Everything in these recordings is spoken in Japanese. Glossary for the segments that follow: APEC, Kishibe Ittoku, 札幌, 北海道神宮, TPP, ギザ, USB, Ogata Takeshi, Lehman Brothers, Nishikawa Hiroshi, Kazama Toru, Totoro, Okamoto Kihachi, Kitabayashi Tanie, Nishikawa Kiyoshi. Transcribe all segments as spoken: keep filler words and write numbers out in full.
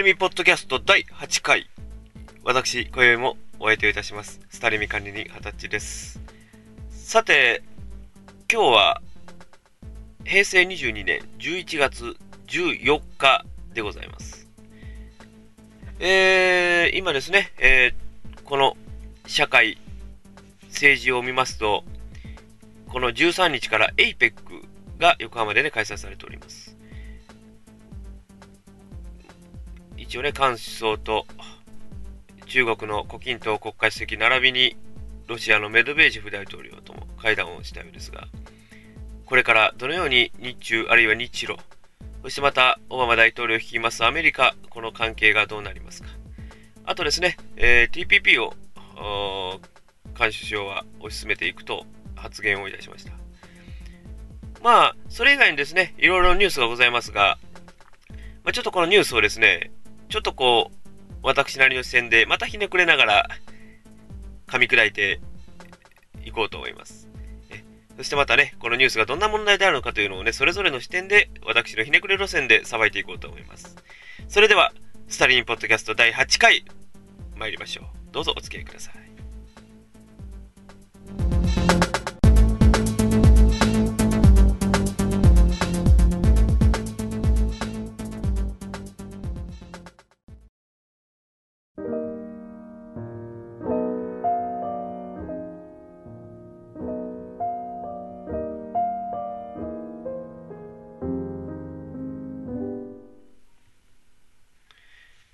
ルミポッドキャストだいはちかい、私今宵もお相手をいたしますスタルミ管理人はたちです。さて、今日は平成にじゅうにねんじゅういちがつじゅうよっかでございます。えー、今ですね、えー、この社会政治を見ますと、このじゅうさんにちから エーペック が横浜で、ね、開催されております。一応ね、韓首相と中国の胡錦涛国家主席並びにロシアのメドベージェフ大統領とも会談をしたようですが、これからどのように日中あるいは日露、そしてまたオバマ大統領を率いますアメリカ、この関係がどうなりますか。あとですね、えー、ティーピーピー を韓首相は推し進めていくと発言をいたしました。まあそれ以外にですね、いろいろニュースがございますが、まあ、ちょっとこのニュースをですね、ちょっとこう私なりの視点でまたひねくれながら噛み砕いていこうと思います。そしてまたね、このニュースがどんな問題であるのかというのをね、それぞれの視点で私のひねくれ路線でさばいていこうと思います。それではスタルミポッドキャストだいはちかい参りましょう。どうぞお付き合いください。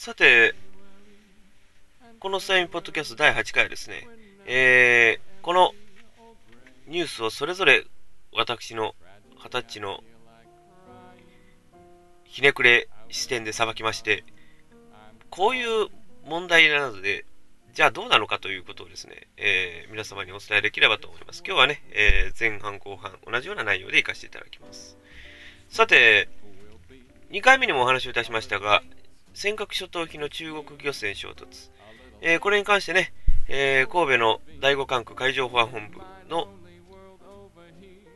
さて、このスタルミポッドキャストだいはちかいはですね、えー、このニュースをそれぞれ私の二十歳のひねくれ視点でさばきまして、こういう問題なのでじゃあどうなのかということをですね、えー、皆様にお伝えできればと思います。今日はね、えー、前半後半同じような内容で活かしていただきます。さて、にかいめにもお話をいたしましたが、尖閣諸島沖の中国漁船衝突、えー、これに関してね、えー、神戸のだいご管区海上保安本部の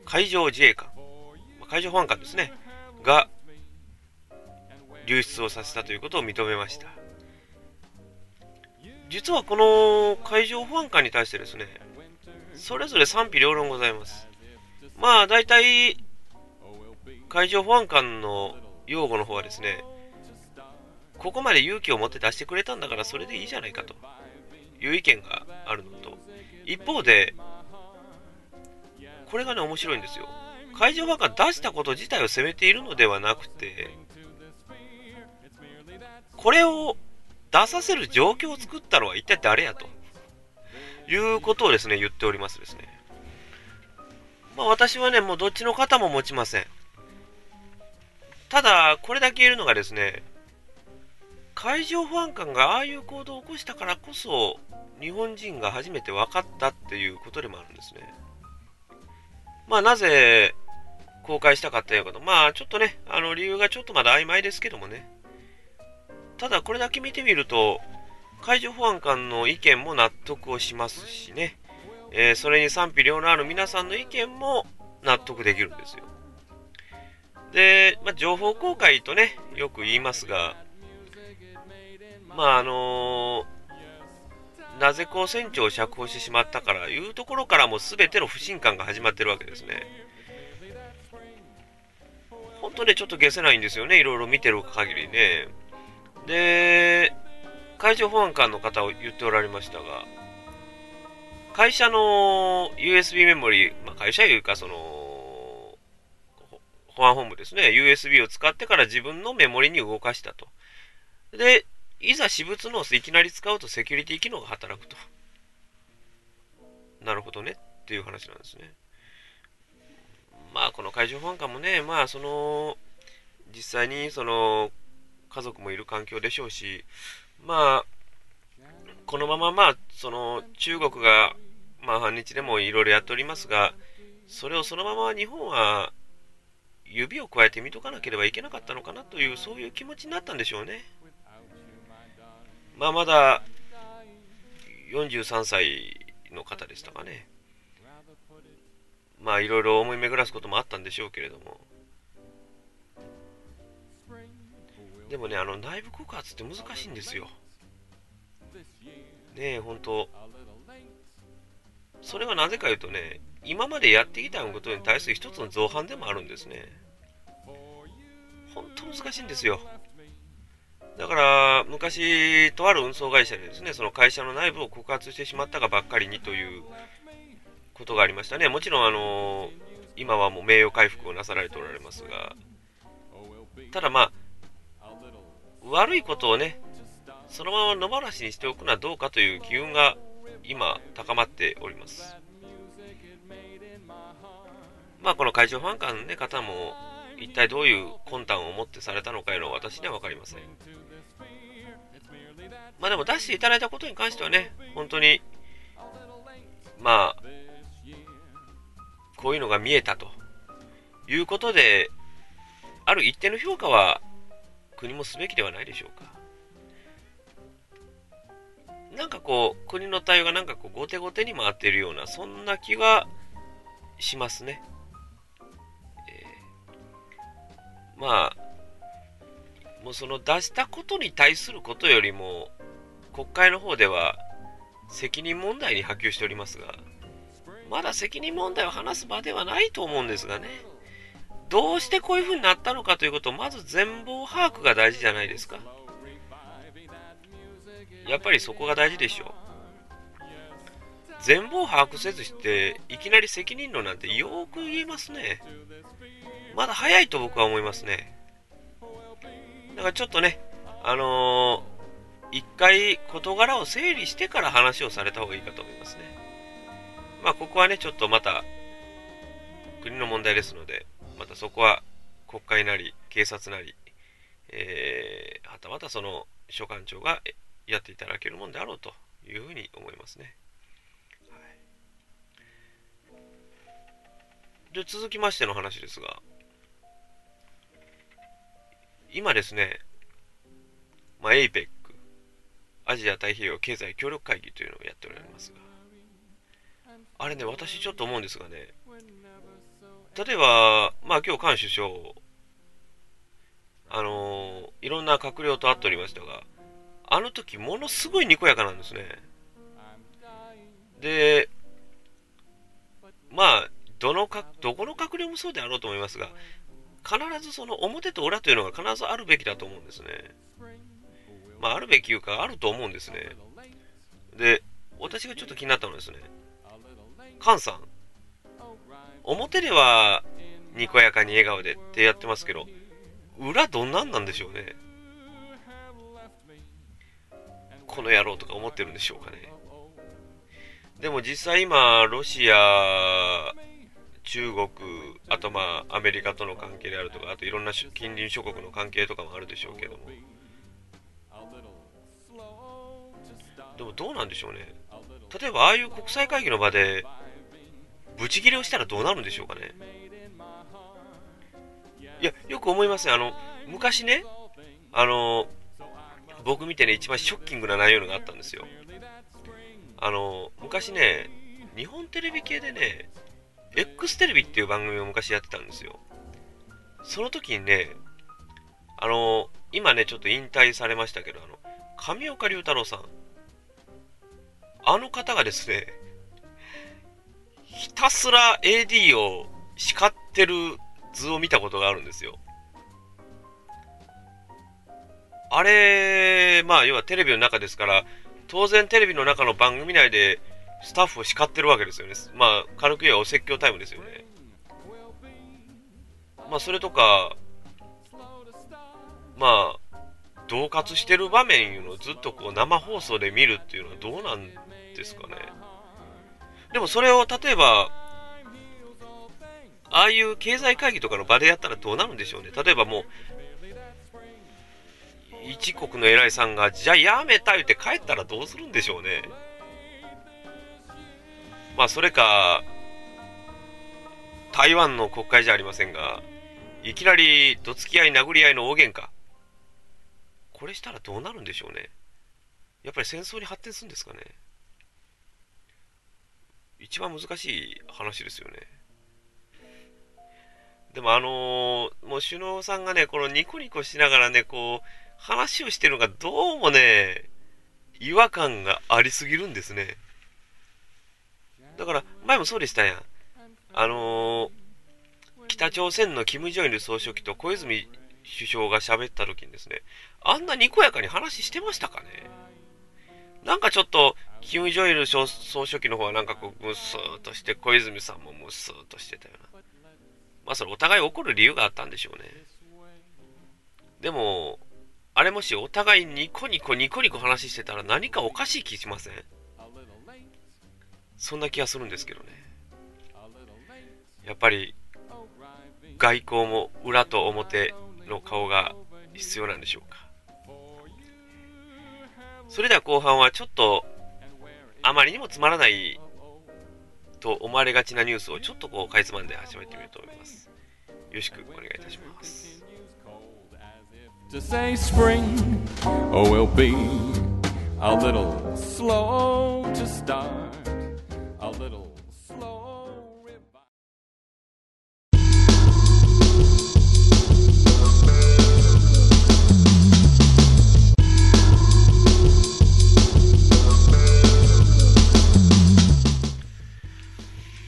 海上自衛官、海上保安官ですねが流出をさせたということを認めました。実はこの海上保安官に対してですね、それぞれ賛否両論ございます。まあ大体海上保安官の擁護の方はですね、ここまで勇気を持って出してくれたんだからそれでいいじゃないかという意見があるのと、一方でこれがね面白いんですよ。海上保安官出したこと自体を責めているのではなくて、これを出させる状況を作ったのは一体誰やということをですね言っておりますですね。まあ私はね、もうどっちの肩も持ちません。ただこれだけ言えるのがですね、海上保安官がああいう行動を起こしたからこそ日本人が初めて分かったっていうことでもあるんですね。まあなぜ公開したかったいうこと、まあちょっとね、あの理由がちょっとまだ曖昧ですけどもね、ただこれだけ見てみると海上保安官の意見も納得をしますしね、えー、それに賛否両論ある皆さんの意見も納得できるんですよ。で、まあ、情報公開とねよく言いますが、まああのー、なぜこう船長を釈放してしまったからいうところからも全ての不信感が始まってるわけですね。本当ね、ちょっと消せないんですよね、いろいろ見てる限りね。で、海上保安官の方を言っておられましたが、会社の ユーエスビー メモリー、まあ、会社いうかその保安本部ですね、 ユーエスビー を使ってから自分のメモリに動かしたと。でいざ私物のいきなり使うとセキュリティ機能が働くと。なるほどねっていう話なんですね。まあこの海上保安官もね、まあその実際にその家族もいる環境でしょうし、まあこのまままあその中国がまあ反日でもいろいろやっておりますが、それをそのまま日本は指を加えて見とかなければいけなかったのかなという、そういう気持ちになったんでしょうね。まあまだよんじゅうさんさいの方でしたかね。まあいろいろ思い巡らすこともあったんでしょうけれども、でもね、あの内部告発って難しいんですよ。ねえ、本当。それはなぜかというとね、今までやってきたことに対する一つの造反でもあるんですね。本当難しいんですよ。だから、昔、とある運送会社でですね、その会社の内部を告発してしまったがばっかりにということがありましたね。もちろん、あの、今はもう名誉回復をなさられておられますが、ただまあ、悪いことをね、そのまま野放しにしておくのはどうかという機運が今、高まっております。まあ、この海上保安官の方も、一体どういう魂胆を持ってされたのかいうのは私には分かりません。まあでも出していただいたことに関してはね、本当に、まあ、こういうのが見えたということで、ある一定の評価は国もすべきではないでしょうか。なんかこう、国の対応がなんかこう、後手後手に回っているような、そんな気がしますね。まあ、もうその出したことに対することよりも国会の方では責任問題に波及しておりますが、まだ責任問題を話す場ではないと思うんですがね、どうしてこういうふうになったのかということをまず全貌把握が大事じゃないですか。やっぱりそこが大事でしょう。全貌把握せずしていきなり責任論なんてよく言えますね。まだ早いと僕は思いますね。だからちょっとね、あのー、一回事柄を整理してから話をされた方がいいかと思いますね。まあここはね、ちょっとまた国の問題ですので、またそこは国会なり警察なり、えー、はたまたその所管長がやっていただけるもんであろうというふうに思いますね。で、続きましての話ですが、今ですね、まあ、エーペック、アジア太平洋経済協力会議というのをやっておられますが、あれね、私ちょっと思うんですがね、例えば、まあ今日、菅首相、あのー、いろんな閣僚と会っておりましたが、あの時ものすごいにこやかなんですね。で、まあ、どのか、どこの閣僚もそうであろうと思いますが、必ずその表と裏というのが必ずあるべきだと思うんですね。まあ、あるべきいうか、あると思うんですね。で、私がちょっと気になったのはですね、菅さん、表ではにこやかに笑顔でってやってますけど、裏どんなんなんでしょうね。この野郎とか思ってるんでしょうかね。でも実際今、ロシア、中国、あとまあアメリカとの関係であるとか、あといろんな近隣諸国の関係とかもあるでしょうけども、でもどうなんでしょうね。例えばああいう国際会議の場でブチ切れをしたらどうなるんでしょうかね。いや、よく思いますね。あの昔ね、あの僕見てね、一番ショッキングな内容のがあったんですよ。あの昔ね、日本テレビ系でね、エックス テレビっていう番組を昔やってたんですよ。その時にね、あの、今ね、ちょっと引退されましたけど、あの、上岡龍太郎さん。あの方がですね、ひたすら エーディー を叱ってる図を見たことがあるんですよ。あれ、まあ、要はテレビの中ですから、当然テレビの中の番組内で、スタッフを叱ってるわけですよね。まあ、軽く言えばお説教タイムですよね。まあ、それとか、まあ、恫喝してる場面いうのをずっとこう生放送で見るっていうのはどうなんですかね。でもそれを例えば、ああいう経済会議とかの場でやったらどうなるんでしょうね。例えばもう、一国の偉いさんが、じゃあやめた言って帰ったらどうするんでしょうね。まあそれか、台湾の国会じゃありませんが、いきなりどつき合い殴り合いの大喧嘩。これしたらどうなるんでしょうね。やっぱり戦争に発展するんですかね。一番難しい話ですよね。でもあのー、もう首脳さんがね、このニコニコしながらね、こう、話をしてるのがどうもね、違和感がありすぎるんですね。だから、前もそうでしたやん。あのー、北朝鮮の金正日総書記と小泉首相が喋った時にですね、あんなにこやかに話してましたかね。なんかちょっと、金正日総書記の方はなんかこう、むすーっとして、小泉さんもむすーっとしてたような。まあそれお互い怒る理由があったんでしょうね。でも、あれもしお互いニコニコニコニコ話してたら何かおかしい気しません？そんな気がするんですけどね。やっぱり、外交も裏と表の顔が必要なんでしょうか。それでは後半はちょっと、あまりにもつまらないと思われがちなニュースをちょっとこうかいつまんで始めてみると思います。よろしくお願いいたします。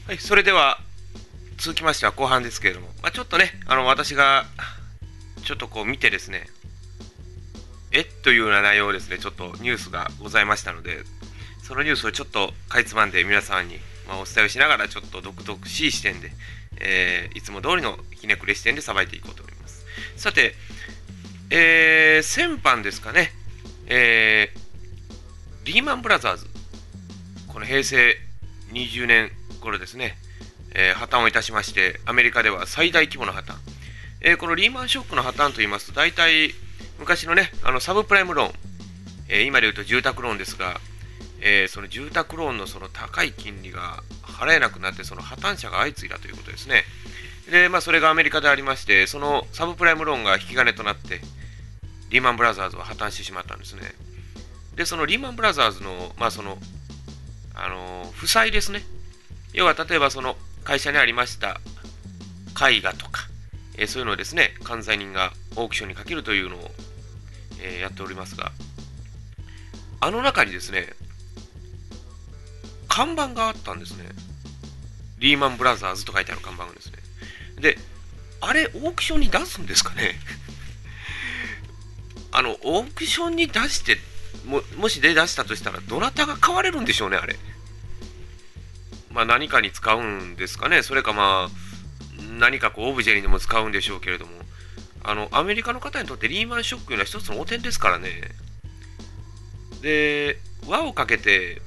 はい、それでは続きましては後半ですけれども、まあ、ちょっとね、あの私がちょっとこう見てですね、えっというような内容ですね、ちょっとニュースがございましたので、そのニュースをちょっとかいつまんで皆さんに、まあ、お伝えをしながら、ちょっと独特しい視点で、えー、いつも通りのひねくれ視点でさばいていこうと思います。さて、えー、先般ですかね、えー、リーマンブラザーズ、このへいせいにじゅうねん頃ですね、えー、破綻をいたしまして、アメリカでは最大規模の破綻、えー、このリーマンショックの破綻といいますと、大体昔のね、あのサブプライムローン、えー、今でいうと住宅ローンですが、えー、その住宅ローンのその高い金利が払えなくなって、その破綻者が相次いだということですね。で、まあ、それがアメリカでありまして、そのサブプライムローンが引き金となって、リーマンブラザーズは破綻してしまったんですね。で、そのリーマンブラザーズの、まあその、あのー、負債ですね。要は例えばその会社にありました絵画とか、えー、そういうのをですね、関西人がオークションにかけるというのを、えー、やっておりますが、あの中にですね、看板があったんですね。リーマンブラザーズと書いてある看板ですね。で、あれオークションに出すんですかねあの、オークションに出して、も、もし出したとしたら、どなたが買われるんでしょうね、あれ。まあ、何かに使うんですかね、それかまあ何かこうオブジェにでも使うんでしょうけれども、あのアメリカの方にとってリーマンショックというのは一つの汚点ですからね。で、輪をかけて、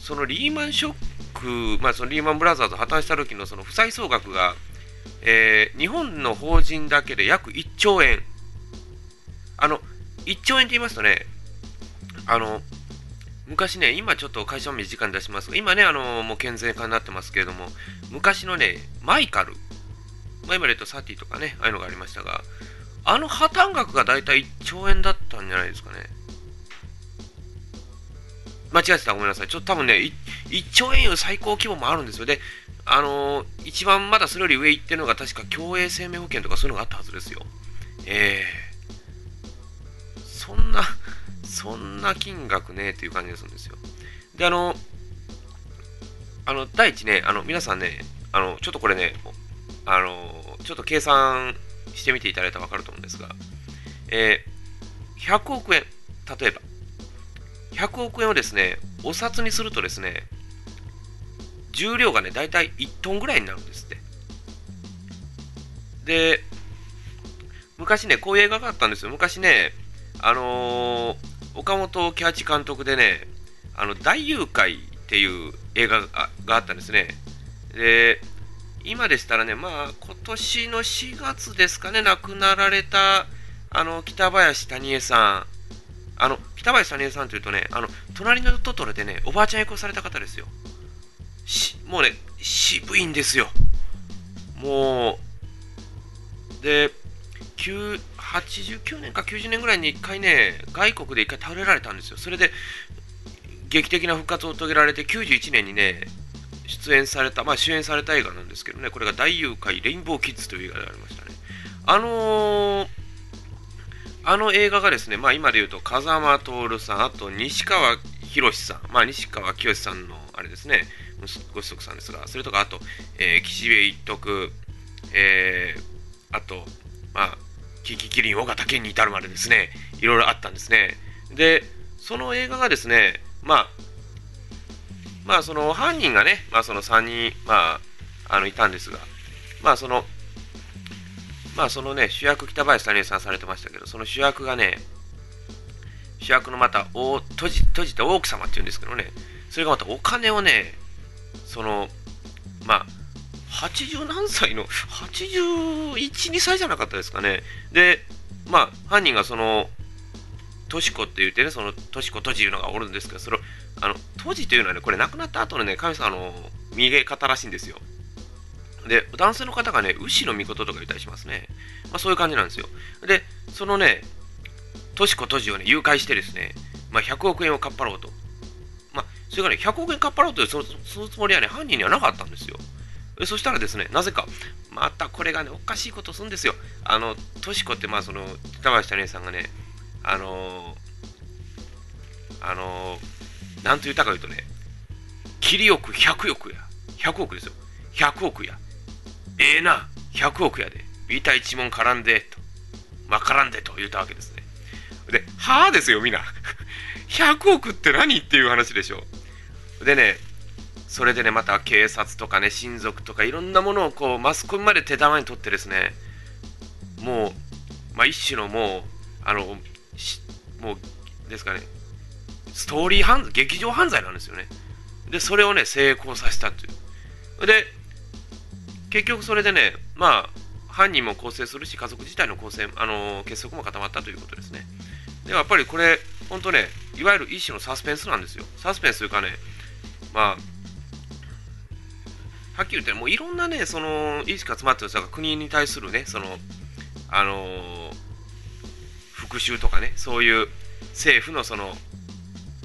そのリーマンショック、まあ、そのリーマンブラザーズ破綻した時のその負債総額が、えー、日本の法人だけで約いっちょうえん。あのいっちょうえんと言いますとね、あの昔ね、今ちょっと会社名時間出しますが、今ね、あのー、もう健全化になってますけれども、昔のね、マイカル、まあ、今で言うとサティとかね、ああいうのがありましたが、あの破綻額がだいたいいっちょうえんだったんじゃないですかね。間違えてたらごめんなさい。ちょっと多分ね、いっちょうえんより最高規模もあるんですよ。で、あのー、一番まだそれより上行ってるのが、確か共栄生命保険とかそういうのがあったはずですよ。えー、そんな。そんな金額ねっていう感じがするんですよ。で、あの、あの、第一ね、あの、皆さんね、あの、ちょっとこれね、あの、ちょっと計算してみていただいたら分かると思うんですが、えー、ひゃくおくえん、例えば、ひゃくおくえんをですね、お札にするとですね、重量がね、だいたいいっトンぐらいになるんですって。で、昔ね、こういう映画があったんですよ。昔ね、あのー、岡本喜八監督でね、あの大誘拐っていう映画があったんですね。で、今でしたらね、まあ、今年のしがつですかね、亡くなられたあの北林谷栄さん。あの北林谷栄さんというとね、あの隣のトトロでね、おばあちゃん役をされた方ですよ。しもうね、渋いんですよ。もう、で、はちじゅうきゅうねんかきゅうじゅうねんぐらいにいっかいね、外国でいっかい倒れられたんですよ。それで劇的な復活を遂げられてきゅうじゅういちねんにね、出演された、まあ、主演された映画なんですけどね、これが大誘拐レインボーキッズという映画でありましたね。あのー、あの映画がですね、まあ、今で言うと風間徹さん、あと西川博さん、まあ、西川きよしさんのあれですね、ご子息さんですが、それとかあと、えー、岸辺一徳、えー、あと、まあ、キキキリン、尾形健に至るまでですね、いろいろあったんですね。で、その映画がですね、まあ、まあ、その犯人がね、まあ、そのさんにん、まあ、あのいたんですが、まあその、まあ、そのね、主役、北林谷江さんされてましたけど、その主役がね、主役のまた、お閉じ、閉じた大奥様っていうんですけどね、それがまたお金をね、その、まあ、はちじゅう何歳の、はちじゅういち、にさいじゃなかったですかね。で、まあ、犯人がその、トシコって言ってね、そのトシコトジいうのがおるんですけど、それをあのトジというのはね、これ亡くなった後のね、神様の見え方らしいんですよ。で、男性の方がね、牛の御事とか言ったりしますね。まあそういう感じなんですよ。で、そのね、トシコトジをね、誘拐してですね、まあひゃくおくえんをかっぱろうと。まあ、それからね、ひゃくおくえんかっぱろうというその、そのつもりはね、犯人にはなかったんですよ。そしたらですね、なぜか、またこれがね、おかしいことをするんですよ。あの、トシコって、まあその、北林谷江さんがね、あのー、あのー、なんと言ったか言うとね、キリオクひゃくおくや、ひゃくおくですよ、ひゃくおくや、ええー、な、ひゃくおくやで、ビタ一文絡んで、と、まあ、絡んでと言ったわけですね。で、はぁですよ、みんな。ひゃくおくって何っていう話でしょ。でね、それでね、また警察とかね、親族とかいろんなものをこう、マスコミまで手玉に取ってですね、もう、まあ、一種のもう、あの、もうですかね、ストーリー犯罪、劇場犯罪なんですよね。で、それをね、成功させたっていう。で、結局それでね、まあ、犯人も更生するし、家族自体の構成、あのー、結束も固まったということですね。で、やっぱりこれ、ほんとね、いわゆる一種のサスペンスなんですよ。サスペンスというかね、まあ、はっきり言って、もういろんなね、その、意識が詰まってるんですが、国に対するね、その、あのー、復讐とかね、そういう政府のその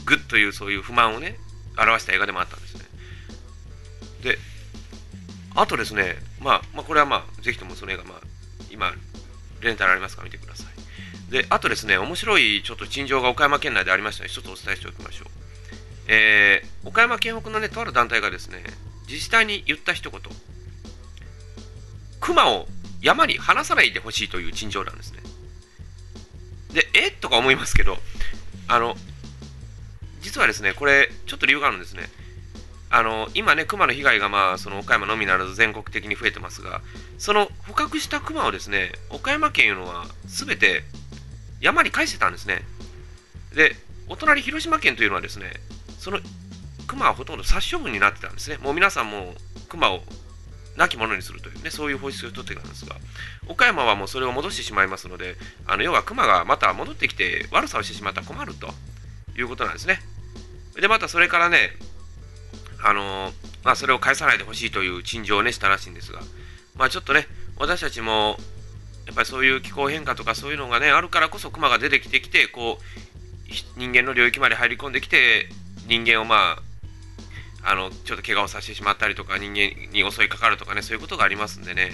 グッというそういう不満をね表した映画でもあったんですね。で、あとですね、まあ、まあこれはまあぜひともその映画、まあ今レンタルありますから見てください。で、あとですね、面白いちょっと陳情が岡山県内でありましたので、一つお伝えしておきましょう。えー、岡山県北のねとある団体がですね、自治体に言った一言、熊を山に放さないでほしいという陳情なんですね。で、えとか思いますけど、あの、実はですね、これ、ちょっと理由があるんですね。あの、今ね、熊の被害が、まあ、その岡山のみならず全国的に増えてますが、その捕獲した熊をですね、岡山県いうのは、すべて山に返してたんですね。で、お隣、広島県というのはですね、その熊はほとんど殺処分になってたんですね。もう皆さんも熊を亡き者にするというね、そういう方式を取っていたんですが、岡山はもうそれを戻してしまいますので、あの要は熊がまた戻ってきて悪さをしてしまったら困るということなんですね。で、またそれからね、あのまあ、それを返さないでほしいという陳情をねしたらしいんですが、まあちょっとね、私たちもやっぱりそういう気候変化とかそういうのがねあるからこそ、熊が出てきてきて、こう人間の領域まで入り込んできて、人間をまああのちょっと怪我をさせてしまったりとか、人間に襲いかかるとかね、そういうことがありますんでね、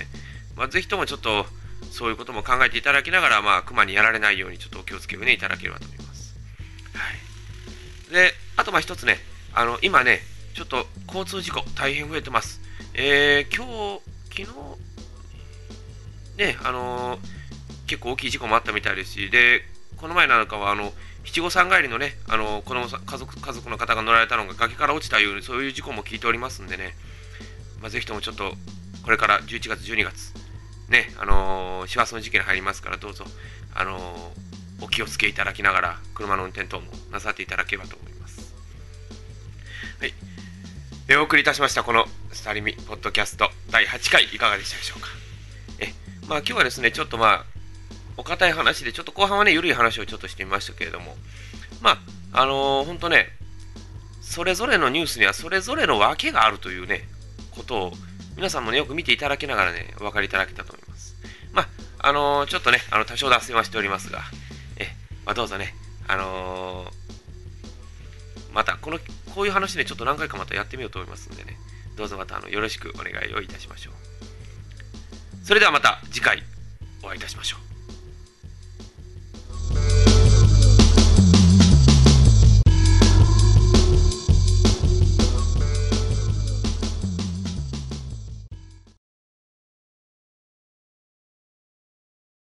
まあ、ぜひともちょっとそういうことも考えていただきながら、まあ、熊にやられないようにちょっとお気をつけをねいただければと思います。はい、で、あとまあ一つね、あの今ねちょっと交通事故大変増えてます。えー、今日昨日ねあのー、結構大きい事故もあったみたいですし、でこの前なんかはあの七五三帰りのね、あの子供さん家族、家族の方が乗られたのが崖から落ちたように、そういう事故も聞いておりますんでね、まあ、ぜひともちょっと、これからじゅういちがつ、じゅうにがつ、ね、あのー、師走の時期に入りますから、どうぞ、あのー、お気をつけいただきながら、車の運転等もなさっていただければと思います。はい。え、お送りいたしました、このスタリミポッドキャストだいはちかい、いかがでしたでしょうか。え、まあ今日はですね、ちょっとまあ、お堅い話で、ちょっと後半はね、ゆるい話をちょっとしてみましたけれども、まあ、あのー、ほんとね、それぞれのニュースにはそれぞれの訳があるというね、ことを、皆さんもね、よく見ていただきながらね、お分かりいただけたと思います。まあ、あのー、ちょっとね、あの多少脱線はしておりますが、え、まあ、どうぞね、あのー、また、この、こういう話ね、ちょっと何回かまたやってみようと思いますんでね、どうぞまたあのよろしくお願いをいたしましょう。それではまた次回お会いいたしましょう。